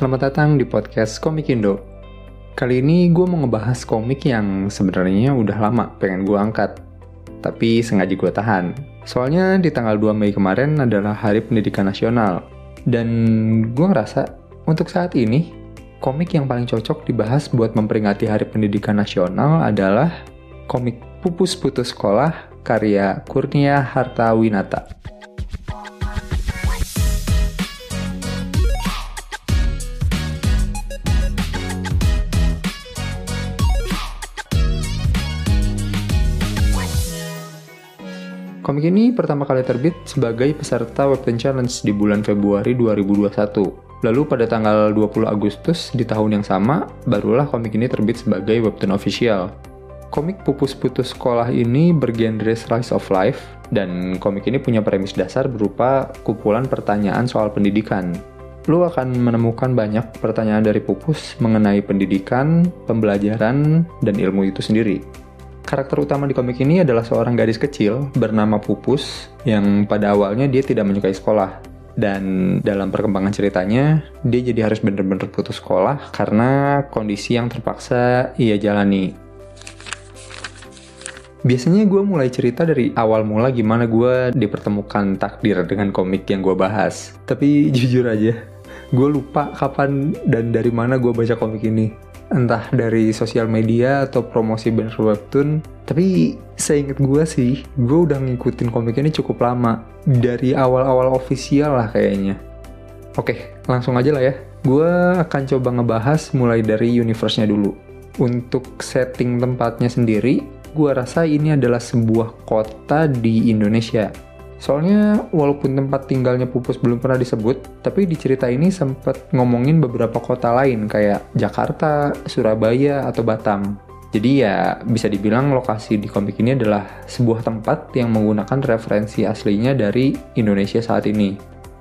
Selamat datang di podcast Komik Indo. Kali ini gue mau ngebahas komik yang sebenarnya udah lama pengen gue angkat, tapi sengaja gue tahan. Soalnya di tanggal 2 Mei kemarin adalah Hari Pendidikan Nasional, dan gue ngerasa untuk saat ini komik yang paling cocok dibahas buat memperingati Hari Pendidikan Nasional adalah komik Pupus Putus Sekolah karya Kurnia Harta Winata. Komik ini pertama kali terbit sebagai peserta Webtoon Challenge di bulan Februari 2021. Lalu pada tanggal 20 Agustus di tahun yang sama, barulah komik ini terbit sebagai Webtoon official. Komik Pupus Putus Sekolah ini bergenre Slice of Life, dan komik ini punya premis dasar berupa kumpulan pertanyaan soal pendidikan. Lu akan menemukan banyak pertanyaan dari Pupus mengenai pendidikan, pembelajaran, dan ilmu itu sendiri. Karakter utama di komik ini adalah seorang gadis kecil bernama Pupus yang pada awalnya dia tidak menyukai sekolah. Dan dalam perkembangan ceritanya, dia jadi harus benar-benar putus sekolah karena kondisi yang terpaksa ia jalani. Biasanya gue mulai cerita dari awal mula gimana gue dipertemukan takdir dengan komik yang gue bahas. Tapi jujur aja, gue lupa kapan dan dari mana gue baca komik ini. Entah dari sosial media atau promosi banner webtoon, tapi seinget gue sih, gue udah ngikutin komik ini cukup lama. Dari awal-awal official lah kayaknya. Oke, langsung aja lah ya. Gue akan coba ngebahas mulai dari universe-nya dulu. Untuk setting tempatnya sendiri, gue rasa ini adalah sebuah kota di Indonesia. Soalnya walaupun tempat tinggalnya Pupus belum pernah disebut, tapi di cerita ini sempat ngomongin beberapa kota lain kayak Jakarta, Surabaya, atau Batam. Jadi ya bisa dibilang lokasi di komik ini adalah sebuah tempat yang menggunakan referensi aslinya dari Indonesia saat ini.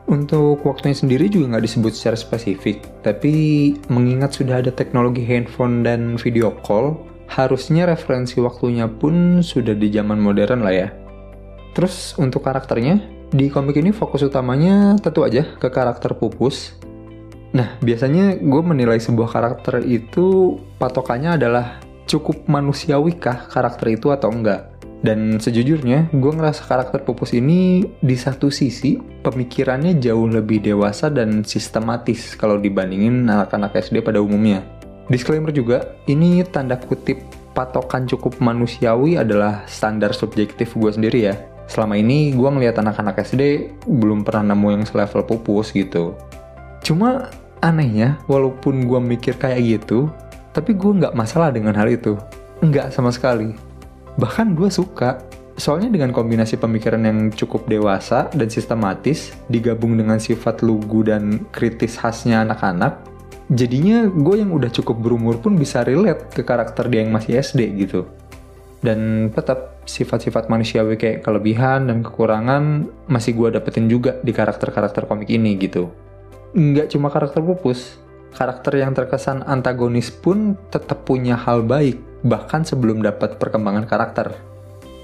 Untuk waktunya sendiri juga nggak disebut secara spesifik, tapi mengingat sudah ada teknologi handphone dan video call, harusnya referensi waktunya pun sudah di zaman modern lah ya. Terus untuk karakternya, di komik ini fokus utamanya tentu aja ke karakter Pupus. Nah, biasanya gue menilai sebuah karakter itu patokannya adalah cukup manusiawikah karakter itu atau enggak. Dan sejujurnya, gue ngerasa karakter Pupus ini di satu sisi pemikirannya jauh lebih dewasa dan sistematis kalau dibandingin anak-anak SD pada umumnya. Disclaimer juga, ini tanda kutip patokan cukup manusiawi adalah standar subjektif gue sendiri ya. Selama ini gue ngeliat anak-anak SD belum pernah nemu yang selevel Pupus gitu. Cuma anehnya, walaupun gue mikir kayak gitu, tapi gue nggak masalah dengan hal itu. Nggak sama sekali. Bahkan gue suka. Soalnya dengan kombinasi pemikiran yang cukup dewasa dan sistematis, digabung dengan sifat lugu dan kritis khasnya anak-anak, jadinya gue yang udah cukup berumur pun bisa relate ke karakter dia yang masih SD gitu. Dan tetap sifat-sifat manusiawi kayak kelebihan dan kekurangan masih gue dapetin juga di karakter-karakter komik ini gitu. Nggak cuma karakter Pupus, karakter yang terkesan antagonis pun tetap punya hal baik bahkan sebelum dapat perkembangan karakter.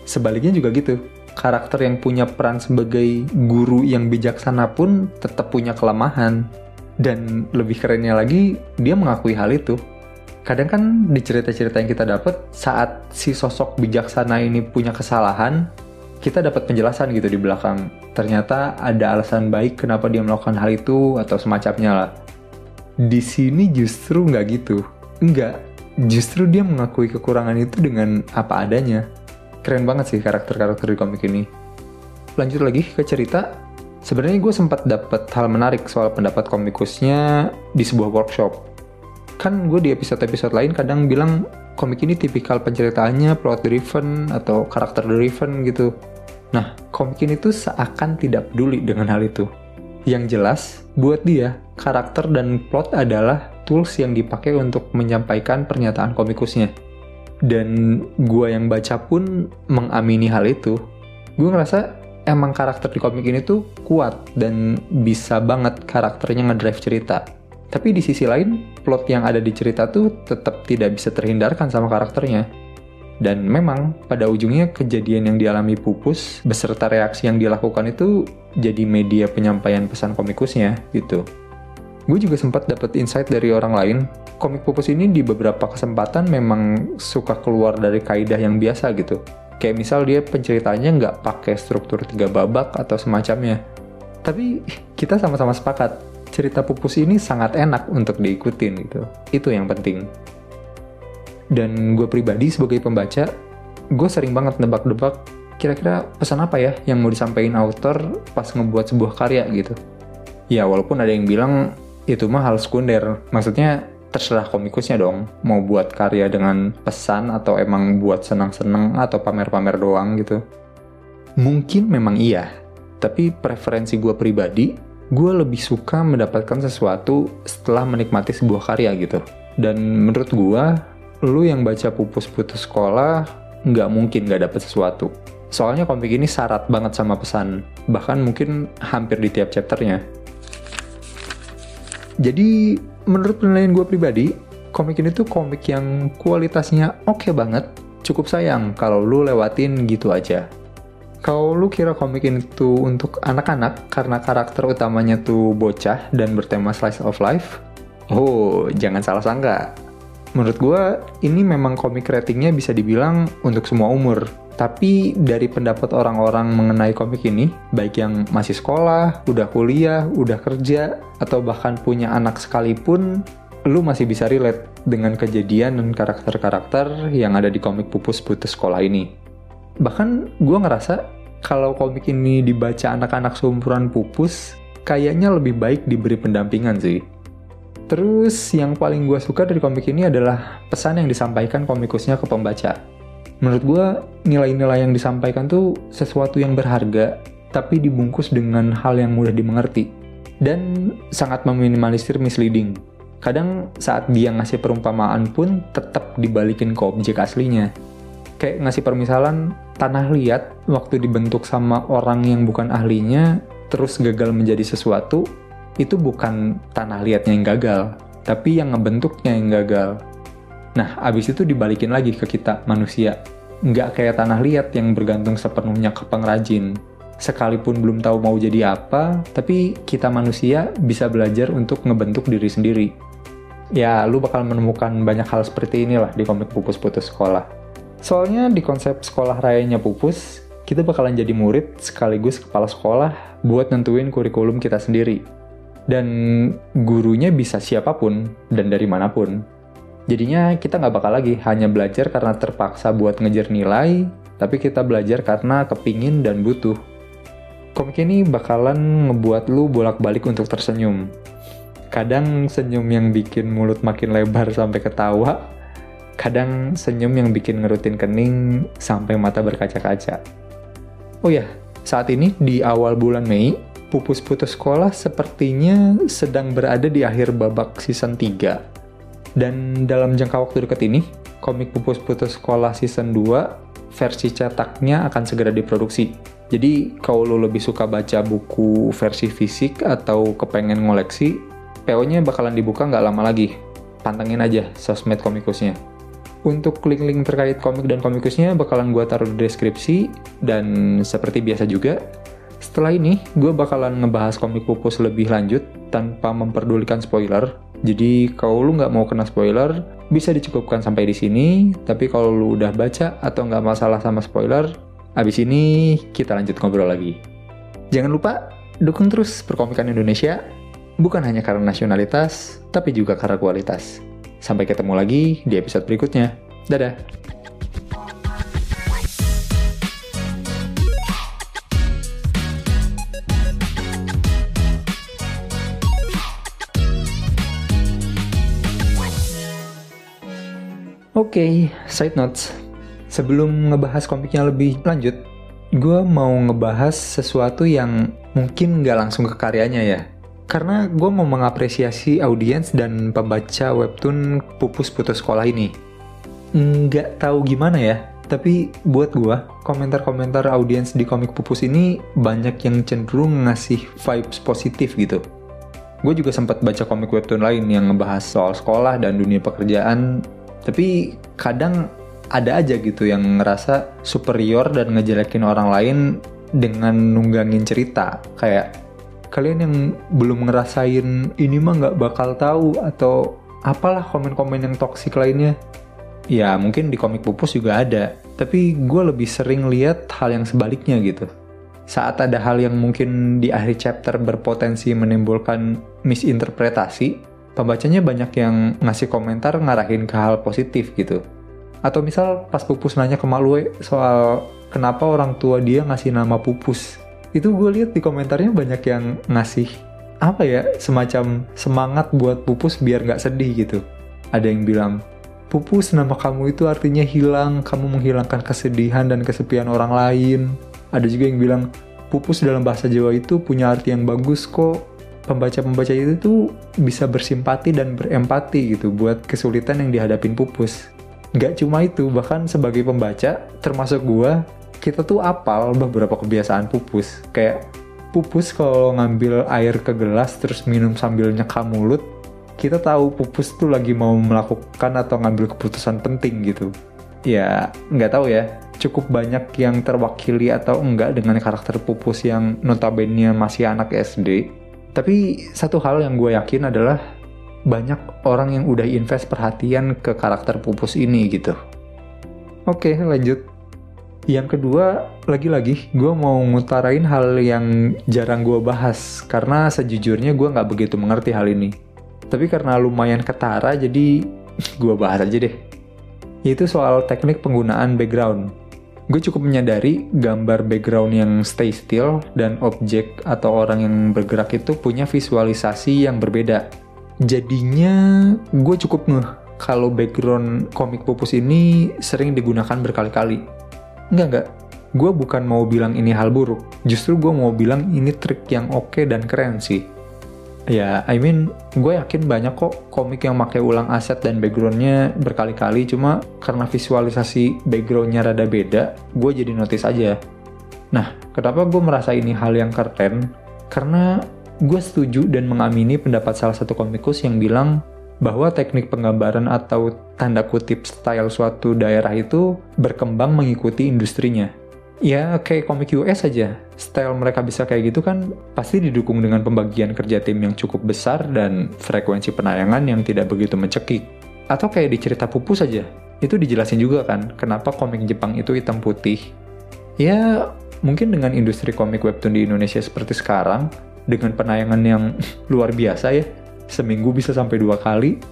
Sebaliknya juga gitu, karakter yang punya peran sebagai guru yang bijaksana pun tetap punya kelemahan. Dan lebih kerennya lagi, dia mengakui hal itu. Kadang kan di cerita-cerita yang kita dapat, saat si sosok bijaksana ini punya kesalahan, kita dapat penjelasan gitu di belakang. Ternyata ada alasan baik kenapa dia melakukan hal itu atau semacamnya lah. Di sini justru nggak gitu. Enggak, justru dia mengakui kekurangan itu dengan apa adanya. Keren banget sih karakter-karakter di komik ini. Lanjut lagi ke cerita. Sebenarnya gue sempat dapat hal menarik soal pendapat komikusnya di sebuah workshop. Kan gue di episode-episode lain kadang bilang komik ini tipikal penceritaannya plot-driven atau karakter-driven gitu. Nah, komik ini tuh seakan tidak peduli dengan hal itu. Yang jelas, buat dia, karakter dan plot adalah tools yang dipakai untuk menyampaikan pernyataan komikusnya. Dan gue yang baca pun mengamini hal itu. Gue ngerasa emang karakter di komik ini tuh kuat dan bisa banget karakternya ngedrive cerita. Tapi di sisi lain, plot yang ada di cerita tuh tetap tidak bisa terhindarkan sama karakternya. Dan memang, pada ujungnya kejadian yang dialami Pupus beserta reaksi yang dilakukan itu jadi media penyampaian pesan komikusnya, gitu. Gue juga sempat dapat insight dari orang lain, komik Pupus ini di beberapa kesempatan memang suka keluar dari kaidah yang biasa gitu. Kayak misal dia penceritanya nggak pakai struktur 3 babak atau semacamnya. Tapi kita sama-sama sepakat, cerita Pupus ini sangat enak untuk diikutin gitu. Itu yang penting. Dan gue pribadi sebagai pembaca, gue sering banget nebak-nebak kira-kira pesan apa ya yang mau disampaikan author pas ngebuat sebuah karya gitu. Ya walaupun ada yang bilang, itu mah hal sekunder, maksudnya terserah komikusnya dong, mau buat karya dengan pesan atau emang buat senang-senang atau pamer-pamer doang gitu. Mungkin memang iya, tapi preferensi gue pribadi, gue lebih suka mendapatkan sesuatu setelah menikmati sebuah karya gitu. Dan menurut gue, lu yang baca Pupus Putus Sekolah nggak mungkin nggak dapet sesuatu. Soalnya komik ini syarat banget sama pesan, bahkan mungkin hampir di tiap chapternya. Jadi, menurut penilaian gue pribadi, komik ini tuh komik yang kualitasnya oke banget. Cukup sayang kalau lu lewatin gitu aja. Kalau lu kira komik ini tuh untuk anak-anak karena karakter utamanya tuh bocah dan bertema slice of life, oh, jangan salah sangka. Menurut gue, ini memang komik ratingnya bisa dibilang untuk semua umur. Tapi dari pendapat orang-orang mengenai komik ini, baik yang masih sekolah, udah kuliah, udah kerja, atau bahkan punya anak sekalipun, lu masih bisa relate dengan kejadian dan karakter-karakter yang ada di komik Pupus Putus Sekolah ini. Bahkan gue ngerasa kalau komik ini dibaca anak-anak seumuran Pupus, kayaknya lebih baik diberi pendampingan sih. Terus yang paling gue suka dari komik ini adalah pesan yang disampaikan komikusnya ke pembaca. Menurut gue, nilai-nilai yang disampaikan tuh sesuatu yang berharga, tapi dibungkus dengan hal yang mudah dimengerti, dan sangat meminimalisir misleading. Kadang saat dia ngasih perumpamaan pun tetap dibalikin ke objek aslinya. Kayak ngasih permisalan, tanah liat waktu dibentuk sama orang yang bukan ahlinya, terus gagal menjadi sesuatu, itu bukan tanah liatnya yang gagal, tapi yang ngebentuknya yang gagal. Nah, abis itu dibalikin lagi ke kita, manusia. Nggak kayak tanah liat yang bergantung sepenuhnya ke pengrajin. Sekalipun belum tahu mau jadi apa, tapi kita manusia bisa belajar untuk ngebentuk diri sendiri. Ya, lu bakal menemukan banyak hal seperti inilah di komik Pupus Putus Sekolah. Soalnya di konsep sekolah rayanya Pupus, kita bakalan jadi murid sekaligus kepala sekolah buat nentuin kurikulum kita sendiri. Dan gurunya bisa siapapun dan dari manapun. Jadinya kita nggak bakal lagi hanya belajar karena terpaksa buat ngejar nilai, tapi kita belajar karena kepingin dan butuh. Komik ini bakalan ngebuat lu bolak-balik untuk tersenyum. Kadang senyum yang bikin mulut makin lebar sampai ketawa, kadang senyum yang bikin ngerutin kening sampai mata berkaca-kaca. Oh ya, saat ini di awal bulan Mei, Pupus Putus Sekolah sepertinya sedang berada di akhir babak season 3. Dan dalam jangka waktu dekat ini, komik Pupus Putus Sekolah Season 2 versi cetaknya akan segera diproduksi. Jadi, kalau lo lebih suka baca buku versi fisik atau kepengen ngoleksi, PO-nya bakalan dibuka nggak lama lagi. Pantengin aja sosmed komikusnya. Untuk link-link terkait komik dan komikusnya bakalan gue taruh di deskripsi, dan seperti biasa juga, setelah ini, gue bakalan ngebahas komik Pupus lebih lanjut tanpa memperdulikan spoiler. Jadi kalau lu nggak mau kena spoiler, bisa dicukupkan sampai di sini. Tapi kalau lu udah baca atau nggak masalah sama spoiler, abis ini kita lanjut ngobrol lagi. Jangan lupa dukung terus perkomikan Indonesia, bukan hanya karena nasionalitas, tapi juga karena kualitas. Sampai ketemu lagi di episode berikutnya. Dadah! Oke, side notes. Sebelum ngebahas komiknya lebih lanjut, gue mau ngebahas sesuatu yang mungkin nggak langsung ke karyanya ya. Karena gue mau mengapresiasi audiens dan pembaca webtoon Pupus Putus Sekolah ini. Nggak tahu gimana ya, tapi buat gue, komentar-komentar audiens di komik Pupus ini banyak yang cenderung ngasih vibes positif gitu. Gue juga sempat baca komik webtoon lain yang ngebahas soal sekolah dan dunia pekerjaan. Tapi kadang ada aja gitu yang ngerasa superior dan ngejelekin orang lain dengan nunggangin cerita. Kayak, kalian yang belum ngerasain ini mah nggak bakal tahu, atau apalah komen-komen yang toksik lainnya. Ya mungkin di komik Pupus juga ada, tapi gue lebih sering lihat hal yang sebaliknya gitu. Saat ada hal yang mungkin di akhir chapter berpotensi menimbulkan misinterpretasi, pembacanya banyak yang ngasih komentar ngarahin ke hal positif gitu. Atau misal pas Pupus nanya ke Malue soal kenapa orang tua dia ngasih nama Pupus, itu gue lihat di komentarnya banyak yang ngasih apa ya, semacam semangat buat Pupus biar gak sedih gitu. Ada yang bilang, Pupus nama kamu itu artinya hilang, kamu menghilangkan kesedihan dan kesepian orang lain. Ada juga yang bilang, Pupus dalam bahasa Jawa itu punya arti yang bagus kok. Pembaca-pembaca itu tuh bisa bersimpati dan berempati gitu buat kesulitan yang dihadapin Pupus. Gak cuma itu, bahkan sebagai pembaca, termasuk gua, kita tuh apal beberapa kebiasaan Pupus. Kayak Pupus kalau ngambil air ke gelas terus minum sambil nyekam mulut, kita tahu Pupus tuh lagi mau melakukan atau ngambil keputusan penting gitu. Ya, gak tahu ya. Cukup banyak yang terwakili atau enggak dengan karakter Pupus yang notabene masih anak SD. Tapi satu hal yang gue yakin adalah banyak orang yang udah invest perhatian ke karakter Pupus ini gitu. Oke, lanjut. Yang kedua, lagi-lagi gue mau ngutarain hal yang jarang gue bahas karena sejujurnya gue gak begitu mengerti hal ini. Tapi karena lumayan ketara jadi gue bahas aja deh. Yaitu soal teknik penggunaan background. Gue cukup menyadari gambar background yang stay still dan objek atau orang yang bergerak itu punya visualisasi yang berbeda. Jadinya gue cukup ngeh kalau background komik Pupus ini sering digunakan berkali-kali. Enggak, gue bukan mau bilang ini hal buruk, justru gue mau bilang ini trik yang oke dan keren sih. Ya, gue yakin banyak kok komik yang pakai ulang aset dan backgroundnya berkali-kali, cuma karena visualisasi backgroundnya rada beda, gue jadi notice aja. Nah, kenapa gue merasa ini hal yang keren? Karena gue setuju dan mengamini pendapat salah satu komikus yang bilang bahwa teknik penggambaran atau tanda kutip style suatu daerah itu berkembang mengikuti industrinya. Ya, kayak komik US aja. Style mereka bisa kayak gitu kan pasti didukung dengan pembagian kerja tim yang cukup besar dan frekuensi penayangan yang tidak begitu mencekik. Atau kayak di cerita Pupus aja. Itu dijelasin juga kan, kenapa komik Jepang itu hitam putih. Ya, mungkin dengan industri komik webtoon di Indonesia seperti sekarang, dengan penayangan yang luar biasa ya, seminggu bisa sampai 2 kali,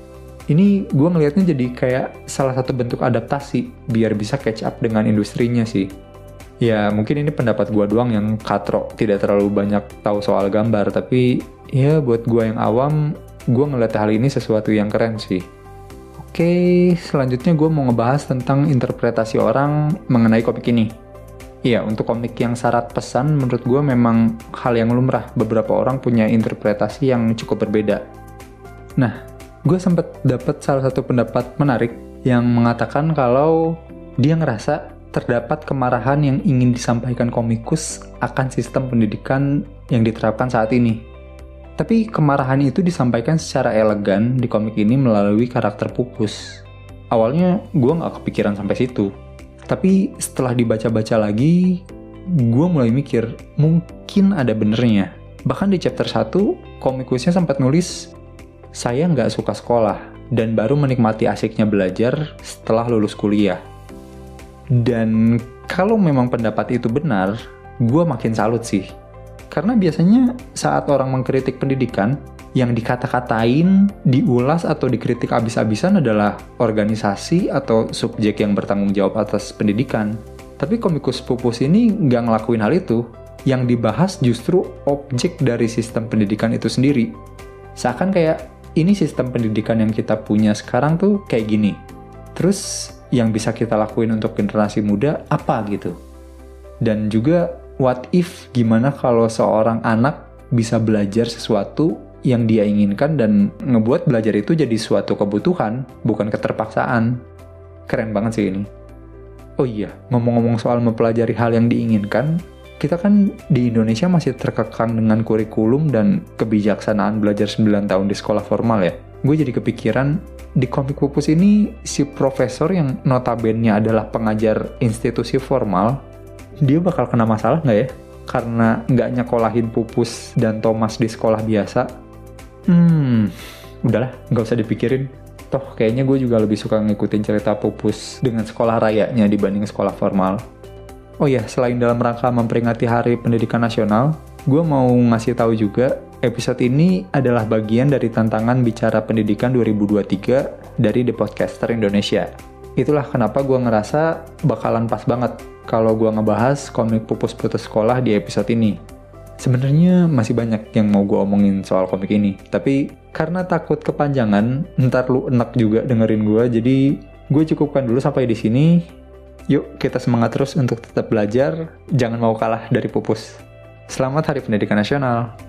ini gue ngelihatnya jadi kayak salah satu bentuk adaptasi biar bisa catch up dengan industrinya sih. Ya mungkin ini pendapat gue doang yang katrok, tidak terlalu banyak tahu soal gambar, tapi ya buat gue yang awam, gue ngeliat hal ini sesuatu yang keren sih. Oke, selanjutnya gue mau ngebahas tentang interpretasi orang mengenai komik ini. Ya, untuk komik yang syarat pesan menurut gue memang hal yang lumrah, beberapa orang punya interpretasi yang cukup berbeda. Nah, gue sempat dapat salah satu pendapat menarik yang mengatakan kalau dia ngerasa terdapat kemarahan yang ingin disampaikan komikus akan sistem pendidikan yang diterapkan saat ini. Tapi kemarahan itu disampaikan secara elegan di komik ini melalui karakter Pupus. Awalnya gue gak kepikiran sampai situ. Tapi setelah dibaca-baca lagi, gue mulai mikir, mungkin ada benernya. Bahkan di chapter 1, komikusnya sempat nulis, "Saya gak suka sekolah dan baru menikmati asiknya belajar setelah lulus kuliah." Dan kalau memang pendapat itu benar, gue makin salut sih. Karena biasanya saat orang mengkritik pendidikan, yang dikata-katain, diulas atau dikritik abis-abisan adalah organisasi atau subjek yang bertanggung jawab atas pendidikan. Tapi komikus Pupus ini nggak ngelakuin hal itu. Yang dibahas justru objek dari sistem pendidikan itu sendiri. Seakan kayak, ini sistem pendidikan yang kita punya sekarang tuh kayak gini. Terus yang bisa kita lakuin untuk generasi muda apa gitu. Dan juga what if, gimana kalau seorang anak bisa belajar sesuatu yang dia inginkan dan ngebuat belajar itu jadi suatu kebutuhan, bukan keterpaksaan. Keren banget sih ini. Oh iya, ngomong-ngomong soal mempelajari hal yang diinginkan, kita kan di Indonesia masih terkekang dengan kurikulum dan kebijaksanaan belajar 9 tahun di sekolah formal ya. Gue jadi kepikiran, di komik Pupus ini si profesor yang notabene adalah pengajar institusi formal, dia bakal kena masalah nggak ya? karena nggak nyekolahin Pupus dan Thomas di sekolah biasa, udahlah, nggak usah dipikirin. Toh kayaknya gue juga lebih suka ngikutin cerita Pupus dengan sekolah rayanya dibanding sekolah formal. Oh iya, selain dalam rangka memperingati Hari Pendidikan Nasional, gue mau ngasih tahu juga episode ini adalah bagian dari tantangan Bicara Pendidikan 2023 dari The Podcaster Indonesia. Itulah kenapa gue ngerasa bakalan pas banget kalau gue ngebahas komik Pupus Putus Sekolah di episode ini. Sebenarnya masih banyak yang mau gue omongin soal komik ini, tapi karena takut kepanjangan, ntar lu enak juga dengerin gue, jadi gue cukupkan dulu sampai di sini. Yuk kita semangat terus untuk tetap belajar, jangan mau kalah dari Pupus. Selamat Hari Pendidikan Nasional!